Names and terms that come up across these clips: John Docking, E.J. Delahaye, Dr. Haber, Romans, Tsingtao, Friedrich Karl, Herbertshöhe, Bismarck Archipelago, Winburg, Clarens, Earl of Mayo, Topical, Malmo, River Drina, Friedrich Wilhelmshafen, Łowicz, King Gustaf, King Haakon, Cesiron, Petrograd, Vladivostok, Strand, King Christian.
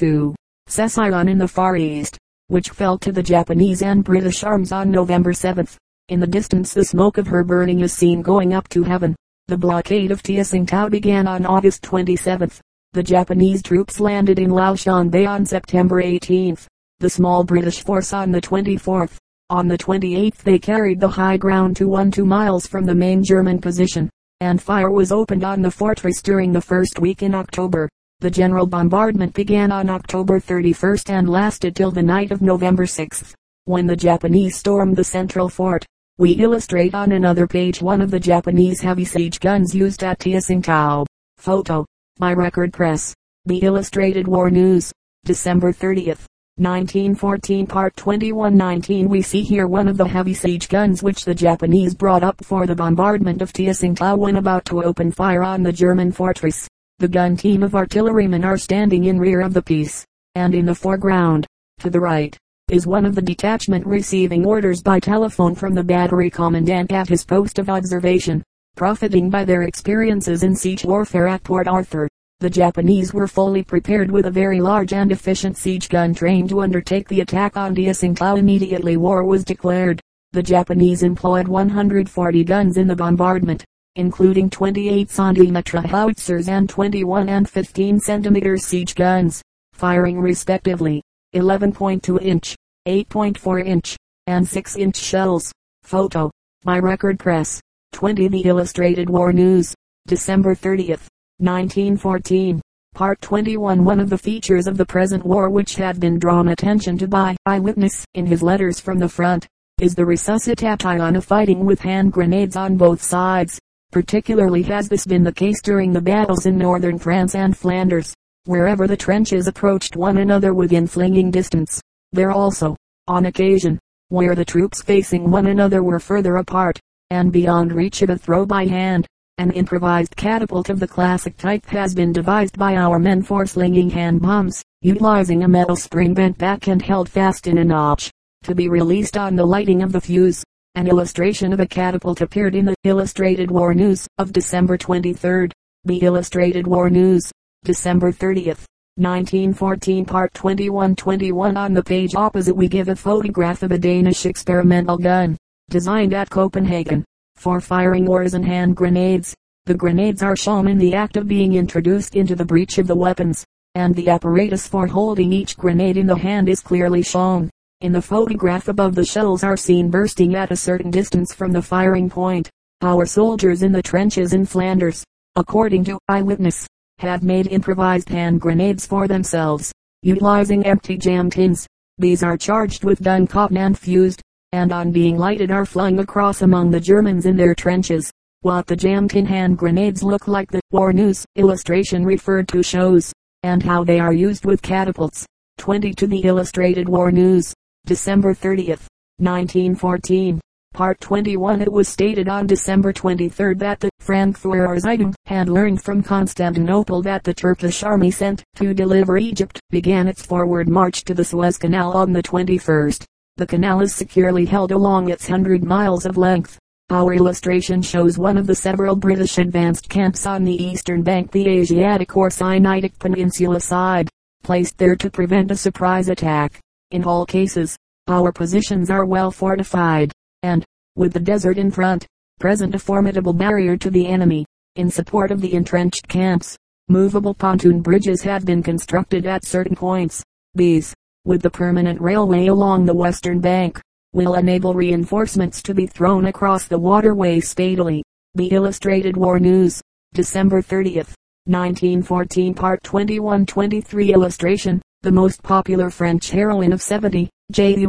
to Cesiron in the Far East, which fell to the Japanese and British arms on November 7th. In the distance the smoke of her burning is seen going up to heaven. The blockade of Tsingtao began on August 27th. The Japanese troops landed in Laoshan Bay on September 18th. The small British force on the 24th. On the 28th they carried the high ground to 12 miles from the main German position, and fire was opened on the fortress during the first week in October. The general bombardment began on October 31st and lasted till the night of November 6th, when the Japanese stormed the central fort. We illustrate on another page one of the Japanese heavy siege guns used at Tsingtao. Photo by Record Press. The Illustrated War News, December 30th, 1914, Part 2119. We see here one of the heavy siege guns which the Japanese brought up for the bombardment of Tsingtao when about to open fire on the German fortress. The gun team of artillerymen are standing in rear of the piece, and in the foreground, to the right, is one of the detachment receiving orders by telephone from the battery commandant at his post of observation. Profiting by their experiences in siege warfare at Port Arthur, the Japanese were fully prepared with a very large and efficient siege gun train to undertake the attack on Tsingtao immediately war was declared. The Japanese employed 140 guns in the bombardment, including 28 cm howitzers and 21 and 15 cm siege guns, firing respectively 11.2 inch, 8.4 inch, and 6 inch shells. Photo by Record Press. 20. The Illustrated War News, December 30th, 1914, Part 21. One of the features of the present war which had been drawn attention to by eyewitness in his letters from the front, is the resuscitation of fighting with hand grenades on both sides. Particularly has this been the case during the battles in northern France and Flanders, wherever the trenches approached one another within flinging distance. There also, on occasion, where the troops facing one another were further apart, and beyond reach of a throw by hand, an improvised catapult of the classic type has been devised by our men for slinging hand bombs, utilizing a metal spring bent back and held fast in a notch, to be released on the lighting of the fuse. An illustration of a catapult appeared in the Illustrated War News of December 23rd. The Illustrated War News, December 30th, 1914, Part 2121. On the page opposite we give a photograph of a Danish experimental gun, designed at Copenhagen, for firing oars and hand grenades. The grenades are shown in the act of being introduced into the breech of the weapons, and the apparatus for holding each grenade in the hand is clearly shown. In the photograph above the shells are seen bursting at a certain distance from the firing point. Our soldiers in the trenches in Flanders, according to eyewitness, had made improvised hand grenades for themselves, utilizing empty jam tins. These are charged with gun cotton and fused, and on being lighted are flung across among the Germans in their trenches. What the jam tin hand grenades look like the War News illustration referred to shows, and how they are used with catapults. 22. The Illustrated War News, December 30th, 1914, Part 21. It was stated on December 23rd that the Frankfurter Zeitung had learned from Constantinople that the Turkish army sent to deliver Egypt began its forward march to the Suez Canal on the 21st. The canal is securely held along its 100 miles of length. Our illustration shows one of the several British advanced camps on the eastern bank, the Asiatic or Sinaitic Peninsula side, placed there to prevent a surprise attack. In all cases, our positions are well fortified, and, with the desert in front, present a formidable barrier to the enemy. In support of the entrenched camps, movable pontoon bridges have been constructed at certain points. These, with the permanent railway along the western bank, will enable reinforcements to be thrown across the waterway speedily. The Illustrated War News, December 30th, 1914, Part 2123. Illustration. The most popular French heroine of 70, Juliette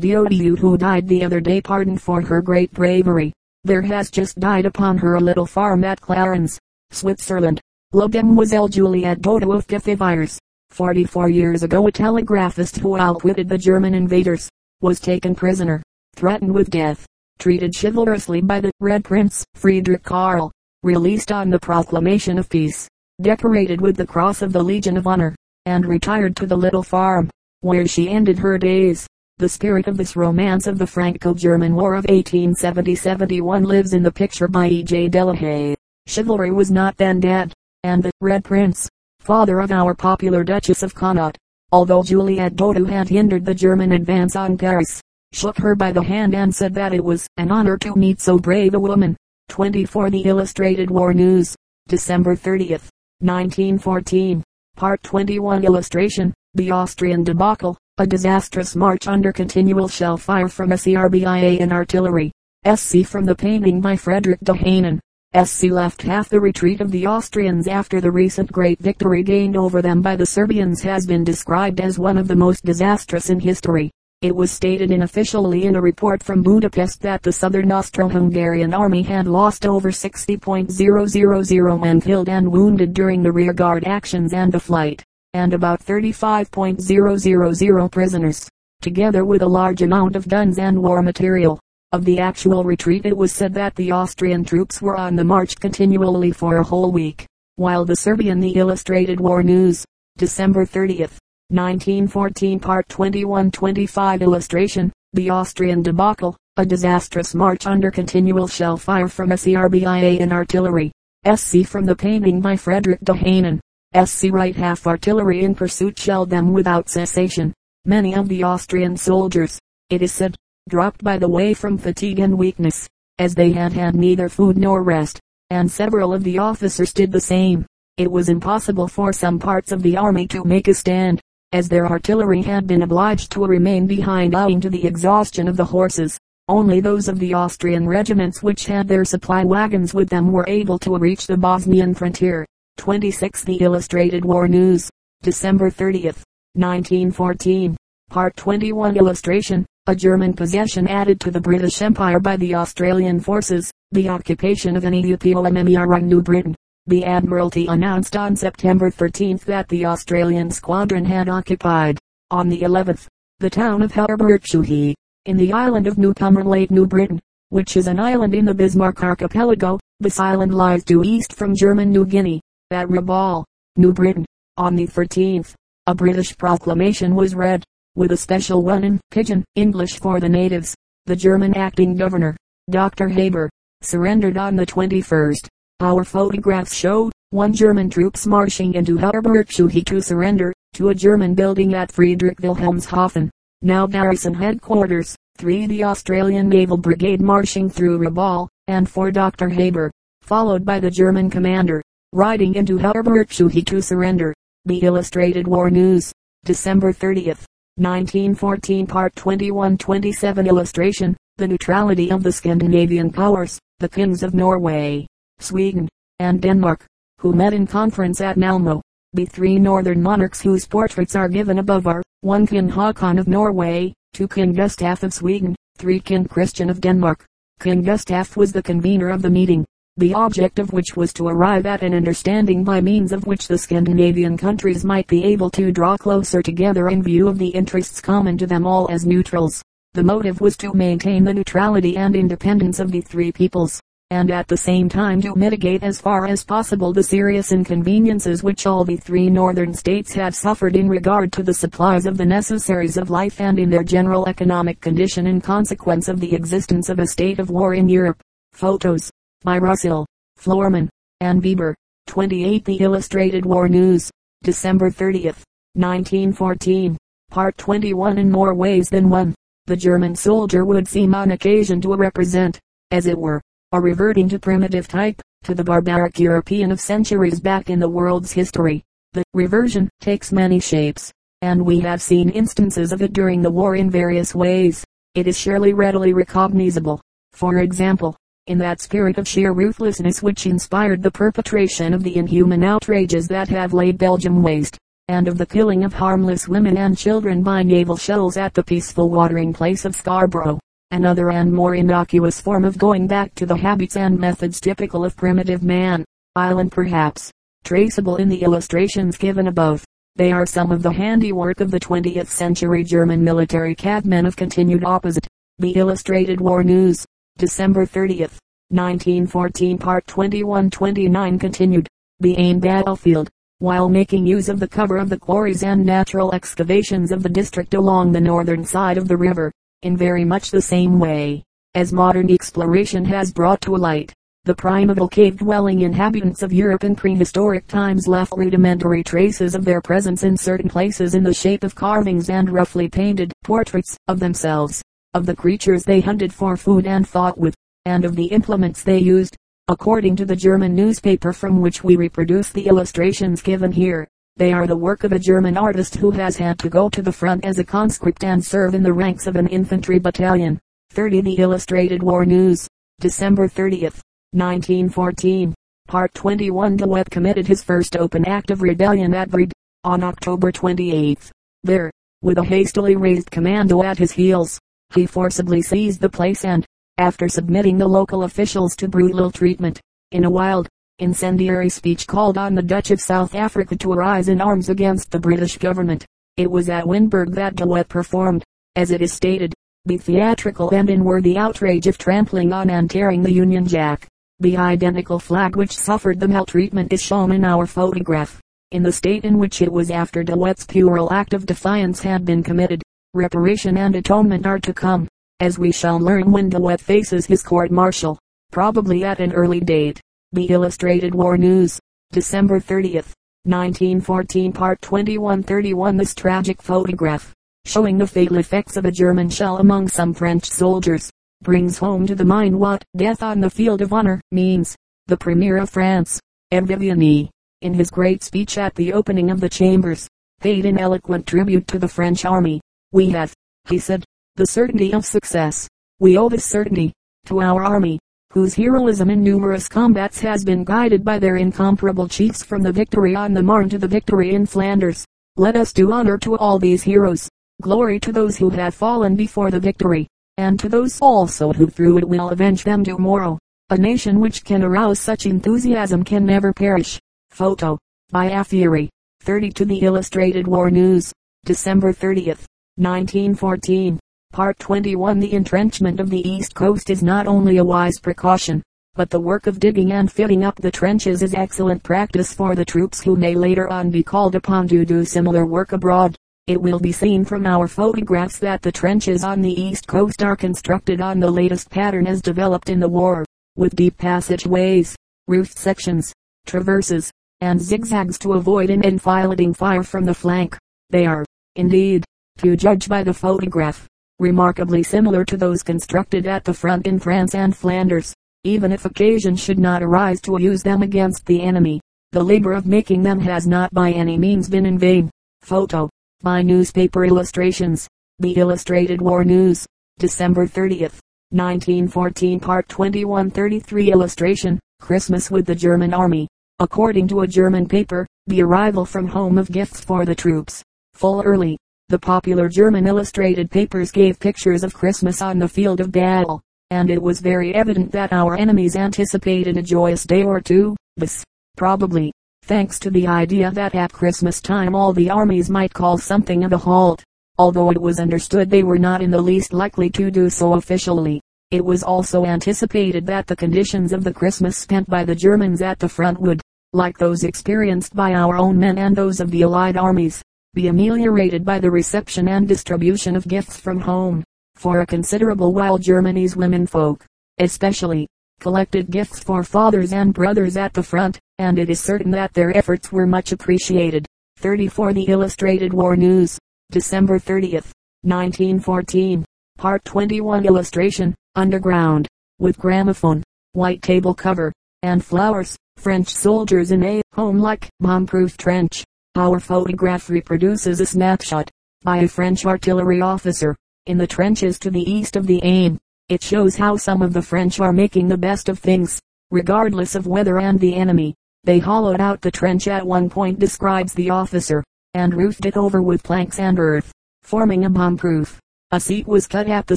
Daudet, who died the other day, pardoned for her great bravery. There has just died upon her little farm at Clarens, Switzerland, La Demoiselle Juliette Daudet of 55 years. 44 years ago a telegraphist who outwitted the German invaders, was taken prisoner, threatened with death, treated chivalrously by the Red Prince, Friedrich Karl, released on the proclamation of peace, decorated with the Cross of the Legion of Honor, and retired to the little farm, where she ended her days. The spirit of this romance of the Franco-German War of 1870-71 lives in the picture by E.J. Delahaye. Chivalry was not then dead, and the Red Prince, father of our popular Duchess of Connaught, although Juliette Daudet had hindered the German advance on Paris, shook her by the hand and said that it was an honor to meet so brave a woman. 24 The Illustrated War News, December 30th, 1914. Part 21 Illustration, The Austrian Debacle, a disastrous march under continual shell fire from SCRBIA and artillery. SC from the painting by Frederick de Haenen. SC left half the retreat of the Austrians after the recent great victory gained over them by the Serbians has been described as one of the most disastrous in history. It was stated unofficially in a report from Budapest that the southern Austro-Hungarian army had lost over 60,000 men killed and wounded during the rearguard actions and the flight, and about 35,000 prisoners, together with a large amount of guns and war material. Of the actual retreat it was said that the Austrian troops were on the march continually for a whole week, while the Serbian The Illustrated War News, December 30th. 1914 Part 21-25 Illustration, The Austrian Debacle, a disastrous march under continual shell fire from SCRBIA and artillery. SC from the painting by Frederick de Haenen. SC right half artillery in pursuit shelled them without cessation. Many of the Austrian soldiers, it is said, dropped by the way from fatigue and weakness, as they had had neither food nor rest, and several of the officers did the same. It was impossible for some parts of the army to make a stand, as their artillery had been obliged to remain behind owing to the exhaustion of the horses. Only those of the Austrian regiments which had their supply wagons with them were able to reach the Bosnian frontier. 26 The Illustrated War News, December 30th, 1914. Part 21 Illustration, a German possession added to the British Empire by the Australian forces, the occupation of New Britain. The Admiralty announced on September 13th that the Australian squadron had occupied, on the 11th, the town of Herbertshöhe, in the island of Newcomen Lake New Britain, which is an island in the Bismarck Archipelago. This island lies due east from German New Guinea, at Rabaul, New Britain. On the 13th, a British proclamation was read, with a special one in pidgin English for the natives. The German acting governor, Dr. Haber, surrendered on the 21st. Our photographs show, one German troops marching into Herbertshöhe to surrender, to a German building at Friedrich Wilhelmshafen, now garrison headquarters, 3 the Australian Naval Brigade marching through Rabaul, and 4 Dr. Haber, followed by the German commander, riding into Herbertshöhe to surrender. The Illustrated War News, December 30th, 1914 Part 21-27 Illustration, The Neutrality of the Scandinavian Powers, the Kings of Norway, Sweden, and Denmark, who met in conference at Malmo. The 3 northern monarchs whose portraits are given above are, 1 King Haakon of Norway, 2 King Gustaf of Sweden, 3 King Christian of Denmark. King Gustaf was the convener of the meeting, the object of which was to arrive at an understanding by means of which the Scandinavian countries might be able to draw closer together in view of the interests common to them all as neutrals. The motive was to maintain the neutrality and independence of the 3 peoples, and at the same time to mitigate as far as possible the serious inconveniences which all the 3 northern states had suffered in regard to the supplies of the necessaries of life and in their general economic condition in consequence of the existence of a state of war in Europe. Photos by Russell, Floorman, and Bieber. 28 The Illustrated War News, December 30th, 1914. Part 21 In more ways than one, the German soldier would seem on occasion to represent, as it were, are reverting to primitive type, to the barbaric European of centuries back in the world's history. The reversion takes many shapes, and we have seen instances of it during the war in various ways. It is surely readily recognizable, for example, in that spirit of sheer ruthlessness which inspired the perpetration of the inhuman outrages that have laid Belgium waste, and of the killing of harmless women and children by naval shells at the peaceful watering place of Scarborough. Another and more innocuous form of going back to the habits and methods typical of primitive man, island perhaps, traceable in the illustrations given above. They are some of the handiwork of the 20th century German military cabmen of continued opposite. The Illustrated War News, December 30th, 1914 Part 21-29 continued. The Aisne battlefield, while making use of the cover of the quarries and natural excavations of the district along the northern side of the river, in very much the same way as modern exploration has brought to light, the primeval cave-dwelling inhabitants of Europe in prehistoric times left rudimentary traces of their presence in certain places in the shape of carvings and roughly painted portraits of themselves, of the creatures they hunted for food and fought with, and of the implements they used. According to the German newspaper from which we reproduce the illustrations given here, they are the work of a German artist who has had to go to the front as a conscript and serve in the ranks of an infantry battalion. 30. The Illustrated War News, December 30th. 1914, Part 21. De Wet committed his first open act of rebellion at Vrede, on October 28th. There, with a hastily raised commando at his heels, he forcibly seized the place and, after submitting the local officials to brutal treatment, in a wild, incendiary speech called on the Dutch of South Africa to arise in arms against the British government. It was at Winburg that De Wet performed, as it is stated, the theatrical and unworthy outrage of trampling on and tearing the Union Jack. The identical flag which suffered the maltreatment is shown in our photograph. In the state in which it was after De Wet's puerile act of defiance had been committed, reparation and atonement are to come, as we shall learn when De Wet faces his court-martial, probably at an early date. The Illustrated War News, December 30th, 1914, Part 2131. This tragic photograph, showing the fatal effects of a German shell among some French soldiers, brings home to the mind what death on the field of honor means. The Premier of France, M. Viviani, in his great speech at the opening of the Chambers, paid an eloquent tribute to the French army. "We have," he said, "the certainty of success. We owe this certainty to our army, whose heroism in numerous combats has been guided by their incomparable chiefs from the victory on the Marne to the victory in Flanders. Let us do honor to all these heroes. Glory to those who have fallen before the victory, and to those also who through it will avenge them tomorrow. A nation which can arouse such enthusiasm can never perish." Photo by Afiery. 32. The Illustrated War News, December 30th, 1914, Part 21. The entrenchment of the East Coast is not only a wise precaution, but the work of digging and fitting up the trenches is excellent practice for the troops who may later on be called upon to do similar work abroad. It will be seen from our photographs that the trenches on the East Coast are constructed on the latest pattern as developed in the war, with deep passageways, roof sections, traverses, and zigzags to avoid an enfilading fire from the flank. They are, indeed, to judge by the photograph, remarkably similar to those constructed at the front in France and Flanders, even if occasion should not arise to use them against the enemy. The labor of making them has not by any means been in vain. Photo by Newspaper Illustrations. The Illustrated War News, December 30th, 1914, Part 2133. Illustration, Christmas with the German Army. According to a German paper, the arrival from home of gifts for the troops. Full early, the popular German illustrated papers gave pictures of Christmas on the field of battle, and it was very evident that our enemies anticipated a joyous day or two, this, probably, thanks to the idea that at Christmas time all the armies might call something of a halt, although it was understood they were not in the least likely to do so officially. It was also anticipated that the conditions of the Christmas spent by the Germans at the front would, like those experienced by our own men and those of the Allied armies, be ameliorated by the reception and distribution of gifts from home. For a considerable while Germany's womenfolk, especially, collected gifts for fathers and brothers at the front, and it is certain that their efforts were much appreciated. 34. The Illustrated War News, December 30th, 1914, Part 21. Illustration, underground, with gramophone, white table cover, and flowers, French soldiers in a home-like, bomb-proof trench. Our photograph reproduces a snapshot, by a French artillery officer, in the trenches to the east of the Aisne. It shows how some of the French are making the best of things, regardless of weather and the enemy. They hollowed out the trench at one point, describes the officer, and roofed it over with planks and earth, forming a bomb-proof. A seat was cut at the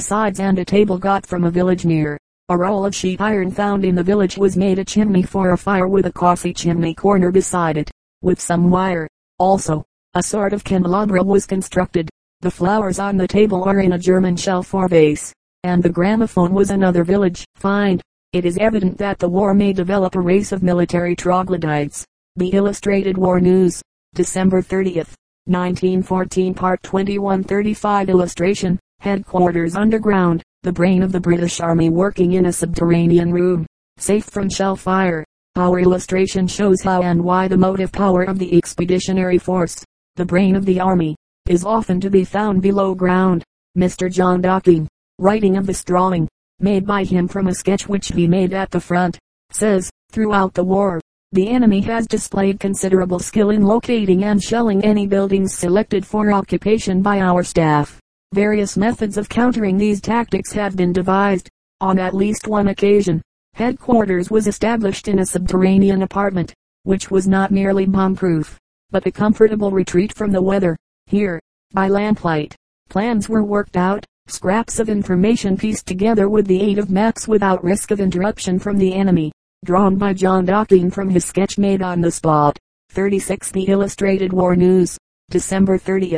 sides and a table got from a village near. A roll of sheet iron found in the village was made a chimney for a fire, with a coffee chimney corner beside it, with some wire. Also, a sort of candelabra was constructed. The flowers on the table are in a German shell for vase, and the gramophone was another village find. It is evident that the war may develop a race of military troglodytes. The Illustrated War News, December 30th, 1914, Part 2135. Illustration, Headquarters underground, the brain of the British Army working in a subterranean room. safe from shell fire. Our illustration shows how and why the motive power of the expeditionary force, the brain of the army, is often to be found below ground. Mr. John Docking, writing of this drawing, made by him from a sketch which he made at the front, says, throughout the war, the enemy has displayed considerable skill in locating and shelling any buildings selected for occupation by our staff. Various methods of countering these tactics have been devised. On at least one occasion, headquarters was established in a subterranean apartment, which was not merely bomb-proof, but a comfortable retreat from the weather. Here, by lamplight, plans were worked out, scraps of information pieced together with the aid of maps without risk of interruption from the enemy, drawn by John Docking from his sketch made on the spot. 36 The Illustrated War News, December 30,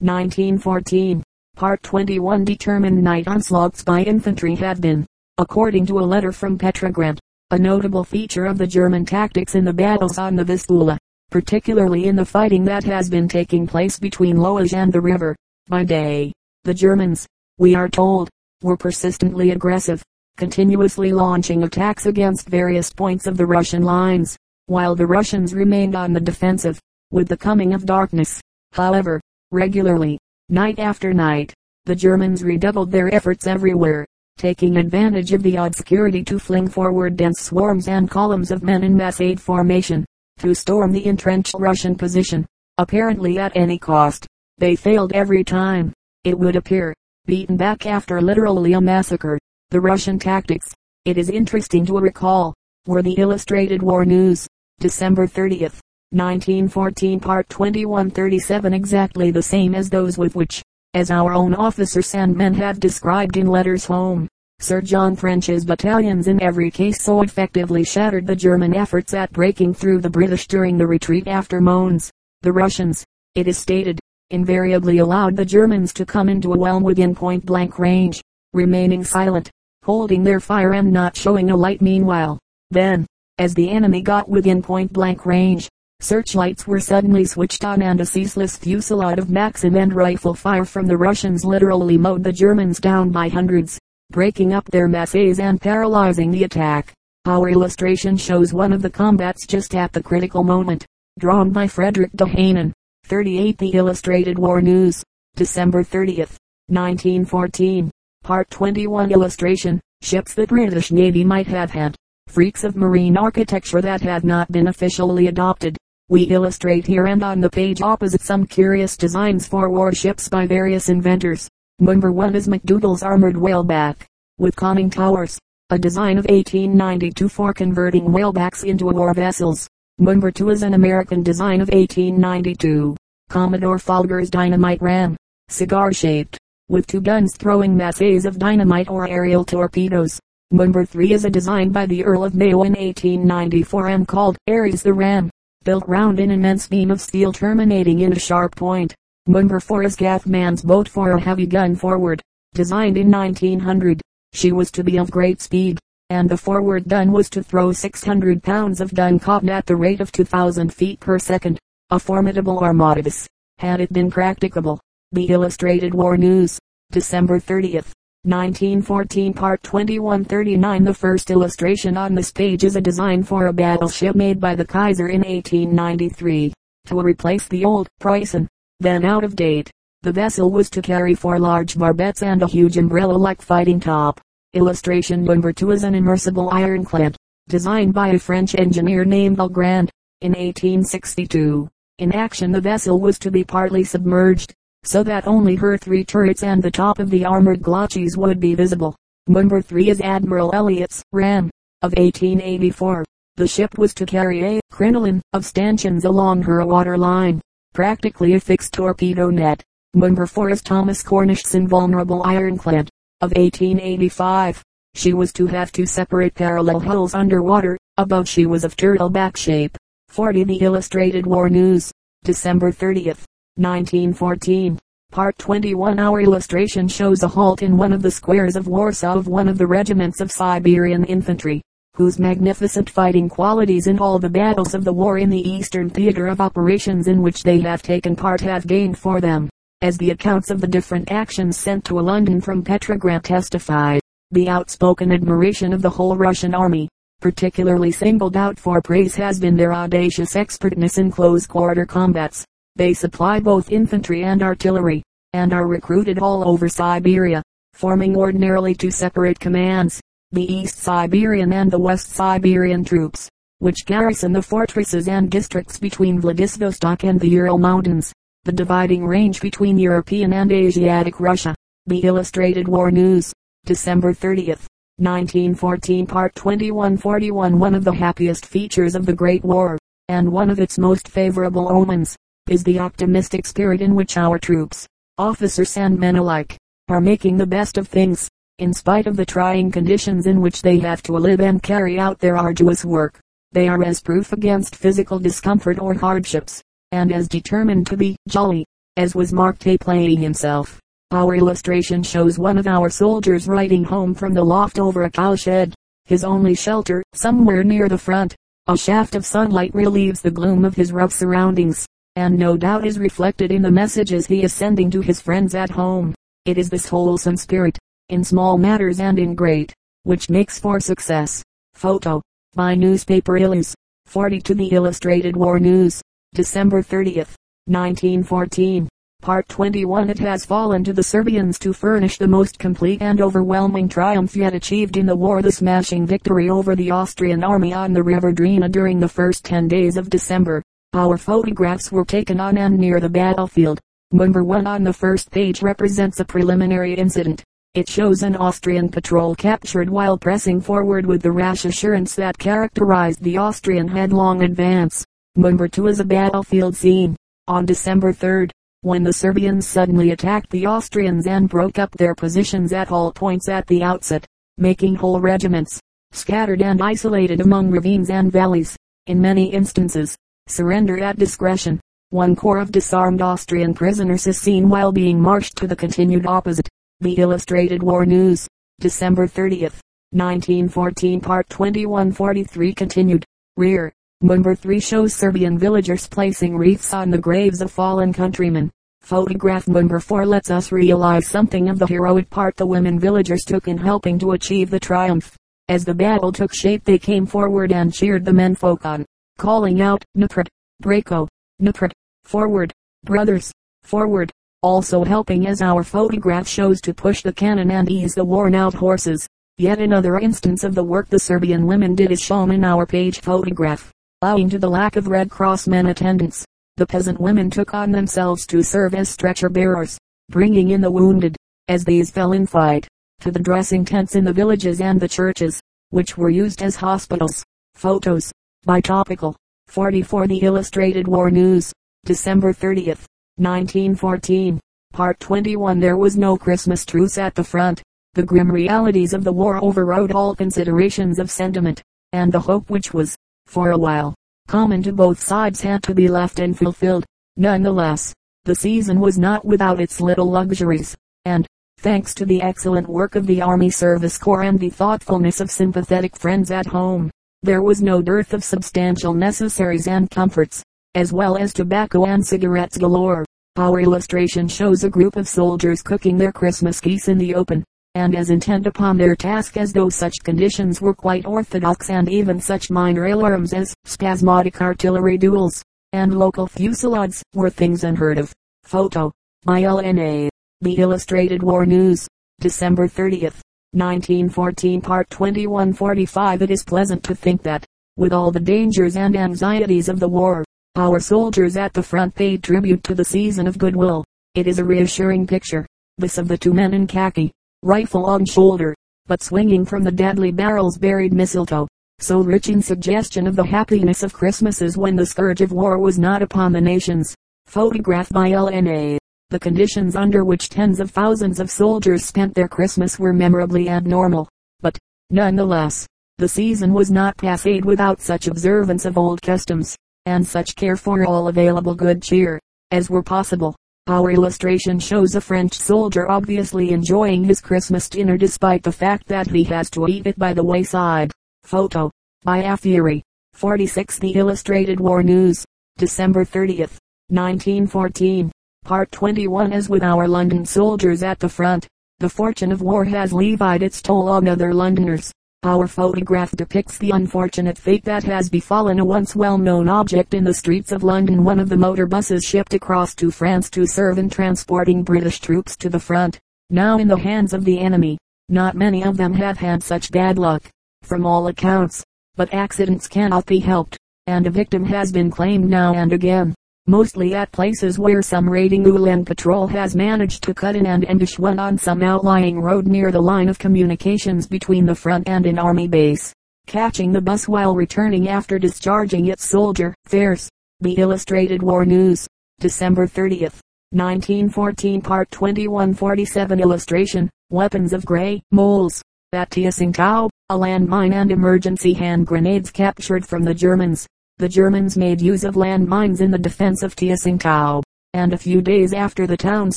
1914. Part 21 Determined night onslaughts by infantry have been, according to a letter from Petrograd, a notable feature of the German tactics in the battles on the Vistula, particularly in the fighting that has been taking place between Łowicz and the river. By day, the Germans, we are told, were persistently aggressive, continuously launching attacks against various points of the Russian lines, while the Russians remained on the defensive. With the coming of darkness, however, regularly, night after night, the Germans redoubled their efforts everywhere, taking advantage of the obscurity to fling forward dense swarms and columns of men in massed formation, to storm the entrenched Russian position, apparently at any cost. They failed every time, it would appear, beaten back after literally a massacre. The Russian tactics, it is interesting to recall, were the Illustrated War News, December 30th. 1914 Part 2137 exactly the same as those with which, as our own officers and men have described in letters home, Sir John French's battalions in every case so effectively shattered the German efforts at breaking through the British during the retreat after Mons. The Russians, it is stated, invariably allowed the Germans to come into a well within point-blank range, remaining silent, holding their fire and not showing a light meanwhile. Then, as the enemy got within point-blank range, searchlights were suddenly switched on and a ceaseless fusillade of Maxim and rifle fire from the Russians literally mowed the Germans down by hundreds, breaking up their masses and paralyzing the attack. Our illustration shows one of the combats just at the critical moment, drawn by Frederick de Haenen. 38 The Illustrated War News, December 30th, 1914. Part 21 Illustration, ships the British Navy might have had, freaks of marine architecture that have not been officially adopted. We illustrate here and on the page opposite some curious designs for warships by various inventors. Number 1 is McDougall's armored whaleback, with conning towers, a design of 1892 for converting whalebacks into war vessels. Number 2 is an American design of 1892, Commodore Folger's dynamite ram, cigar-shaped, with two guns throwing masses of dynamite or aerial torpedoes. Number 3 is a design by the Earl of Mayo in 1894 and called Ares the Ram, built round an immense beam of steel terminating in a sharp point. Number 4 is Gaffman's boat for a heavy gun forward, designed in 1900. She was to be of great speed, and the forward gun was to throw 600 pounds of gun cotton at the rate of 2,000 feet per second. A formidable armativus, had it been practicable. The Illustrated War News, December 30th. 1914 Part 2139 The first illustration on this page is a design for a battleship made by the Kaiser in 1893, to replace the old Preußen, then out of date. The vessel was to carry 4 large barbettes and a huge umbrella-like fighting top. Illustration number 2 is an immersible ironclad, designed by a French engineer named Legrand, in 1862. In action the vessel was to be partly submerged, so that only her 3 turrets and the top of the armored Glochis would be visible. Number 3 is Admiral Elliot's Ram, of 1884. The ship was to carry a crinoline of stanchions along her waterline, practically a fixed torpedo net. Number 4 is Thomas Cornish's Invulnerable Ironclad, of 1885. She was to have 2 separate parallel hulls underwater. Above she was of turtleback shape. 40 The Illustrated War News, December 30th. 1914. Part 21 Our illustration shows a halt in one of the squares of Warsaw of one of the regiments of Siberian infantry, whose magnificent fighting qualities in all the battles of the war in the eastern theater of operations in which they have taken part have gained for them, as the accounts of the different actions sent to London from Petrograd testify, the outspoken admiration of the whole Russian army. particularly singled out for praise has been their audacious expertness in close-quarter combats. They supply both infantry and artillery, and are recruited all over Siberia, forming ordinarily two separate commands, the East Siberian and the West Siberian troops, which garrison the fortresses and districts between Vladivostok and the Ural Mountains, the dividing range between European and Asiatic Russia. The Illustrated War News, December 30th. 1914 Part 2141. One of the happiest features of the Great War, and one of its most favorable omens, is the optimistic spirit in which our troops, officers and men alike, are making the best of things, in spite of the trying conditions in which they have to live and carry out their arduous work. They are as proof against physical discomfort or hardships, and as determined to be jolly, as was Mark Tay playing himself. Our illustration shows one of our soldiers riding home from the loft over a cowshed, his only shelter, somewhere near the front. A shaft of sunlight relieves the gloom of his rough surroundings, and no doubt is reflected in the messages he is sending to his friends at home. It is this wholesome spirit, in small matters and in great, which makes for success. Photo, by Newspaper Illus, 42. The Illustrated War News, December 30th, 1914. Part 21. It has fallen to the Serbians to furnish the most complete and overwhelming triumph yet achieved in the war, the smashing victory over the Austrian army on the River Drina during the first 10 days of December. Our photographs were taken on and near the battlefield. Number 1 on the first page represents a preliminary incident. It shows an Austrian patrol captured while pressing forward with the rash assurance that characterized the Austrian headlong advance. Number 2 is a battlefield scene. On December 3rd, when the Serbians suddenly attacked the Austrians and broke up their positions at all points at the outset, making whole regiments, scattered and isolated among ravines and valleys, in many instances, surrender at discretion. One corps of disarmed Austrian prisoners is seen while being marched to the continued opposite. The Illustrated War News, December 30th, 1914 Part 2143 continued. Rear. Number 3 shows Serbian villagers placing wreaths on the graves of fallen countrymen. Photograph number 4 lets us realize something of the heroic part the women villagers took in helping to achieve the triumph. As the battle took shape, they came forward and cheered the menfolk on, calling out, "Napred, Brako, Napred, forward, brothers, forward," also helping, as our photograph shows, to push the cannon and ease the worn-out horses. Yet another instance of the work the Serbian women did is shown in our page photograph. Owing to the lack of Red Cross men attendants, the peasant women took on themselves to serve as stretcher bearers, bringing in the wounded, as these fell in fight, to the dressing tents in the villages and the churches, which were used as hospitals. Photos, by Topical, 44. The Illustrated War News, December 30th, 1914, Part 21. There was no Christmas truce at the front. The grim realities of the war overrode all considerations of sentiment, and the hope which was, for a while, common to both sides had to be left unfulfilled. Nonetheless, the season was not without its little luxuries, and, thanks to the excellent work of the Army Service Corps and the thoughtfulness of sympathetic friends at home, there was no dearth of substantial necessaries and comforts, as well as tobacco and cigarettes galore. Our illustration shows a group of soldiers cooking their Christmas geese in the open, and as intent upon their task as though such conditions were quite orthodox, and even such minor alarms as spasmodic artillery duels and local fusillades were things unheard of. Photo, by LNA, The Illustrated War News, December 30th, 1914 Part 2145. It is pleasant to think that, with all the dangers and anxieties of the war, our soldiers at the front paid tribute to the season of goodwill. It is a reassuring picture, this of the two men in khaki, rifle on shoulder, but swinging from the deadly barrels buried mistletoe, so rich in suggestion of the happiness of Christmases when the scourge of war was not upon the nations. Photograph by LNA. The conditions under which tens of thousands of soldiers spent their Christmas were memorably abnormal, but, nonetheless, the season was not passed without such observance of old customs, and such care for all available good cheer, as were possible. Our illustration shows a French soldier obviously enjoying his Christmas dinner despite the fact that he has to eat it by the wayside. Photo, by Afiery, 46. The Illustrated War News, December 30th, 1914, Part 21. As with our London soldiers at the front, the fortune of war has levied its toll on other Londoners, Our photograph depicts the unfortunate fate that has befallen a once well-known object in the streets of London, one of the motor buses shipped across to France to serve in transporting British troops to the front, now in the hands of the enemy. Not many of them have had such bad luck, from all accounts, but accidents cannot be helped, and a victim has been claimed now and again, mostly at places where some raiding Uhlan patrol has managed to cut in and ambush one on some outlying road near the line of communications between the front and an army base, catching the bus while returning after discharging its soldier. Fares. Be Illustrated War News, December 30th, 1914, Part 2147. Illustration, Weapons of Grey Moles, at Tsingtao, a landmine and emergency hand grenades captured from the Germans. The Germans made use of landmines in the defense of Tsingtao, and a few days after the town's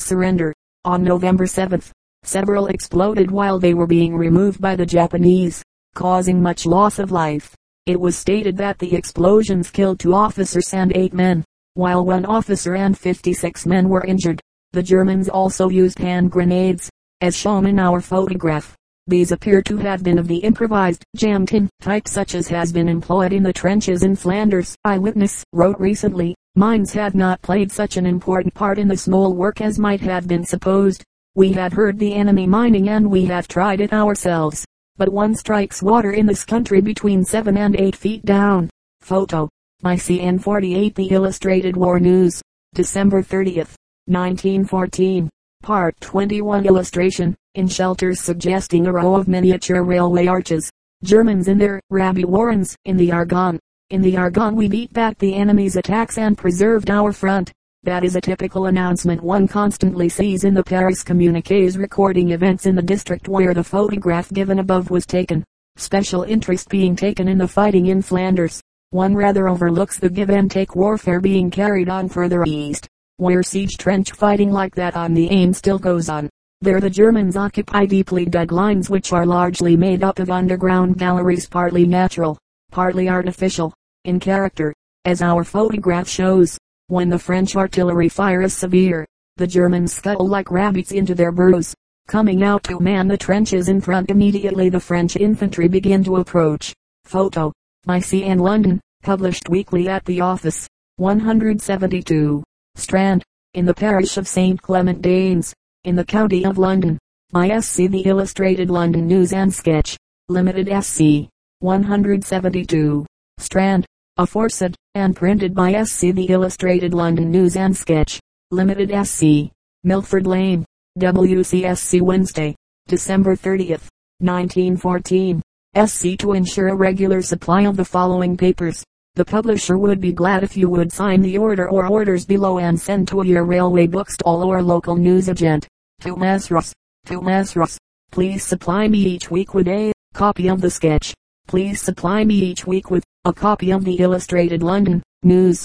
surrender, on November 7th, several exploded while they were being removed by the Japanese, causing much loss of life. It was stated that the explosions killed 2 officers and 8 men, while 1 officer and 56 men were injured. The Germans also used hand grenades, as shown in our photograph. These appear to have been of the improvised jam-tin type, such as has been employed in the trenches in Flanders. Eyewitness wrote recently, mines had not played such an important part in the small work as might have been supposed. We had heard the enemy mining and we have tried it ourselves, but one strikes water in this country between 7 and 8 feet down. Photo. By CN 48. The Illustrated War News, December 30th, 1914. Part 21. Illustration, in shelters suggesting a row of miniature railway arches, Germans in their rabbi warrens, in the Argonne. In the Argonne we beat back the enemy's attacks and preserved our front. That is a typical announcement one constantly sees in the Paris communiques recording events in the district where the photograph given above was taken, special interest being taken in the fighting in Flanders. One rather overlooks the give and take warfare being carried on further east, where siege trench fighting like that on the Aisne still goes on. There the Germans occupy deeply dug lines which are largely made up of underground galleries, partly natural, partly artificial, in character, as our photograph shows. When the French artillery fire is severe, the Germans scuttle like rabbits into their burrows, coming out to man the trenches in front. Immediately the French infantry begin to approach. Photo. By CN London, published weekly at the office. 172. Strand, in the parish of St. Clement Danes, in the county of London. By SC. The Illustrated London News and Sketch, Limited SC, 172. Strand, aforesaid, and printed by SC. The Illustrated London News and Sketch, Limited SC, Milford Lane, WCSC. Wednesday, December 30th, 1914. SC. To ensure a regular supply of the following papers, the publisher would be glad if you would sign the order or orders below and send to your railway bookstall or local news agent. To Masros, please supply me each week with a copy of the sketch. Please supply me each week with a copy of the Illustrated London News.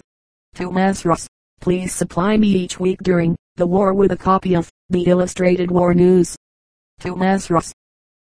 To Masros, please supply me each week during the war with a copy of the Illustrated War News. To Masros,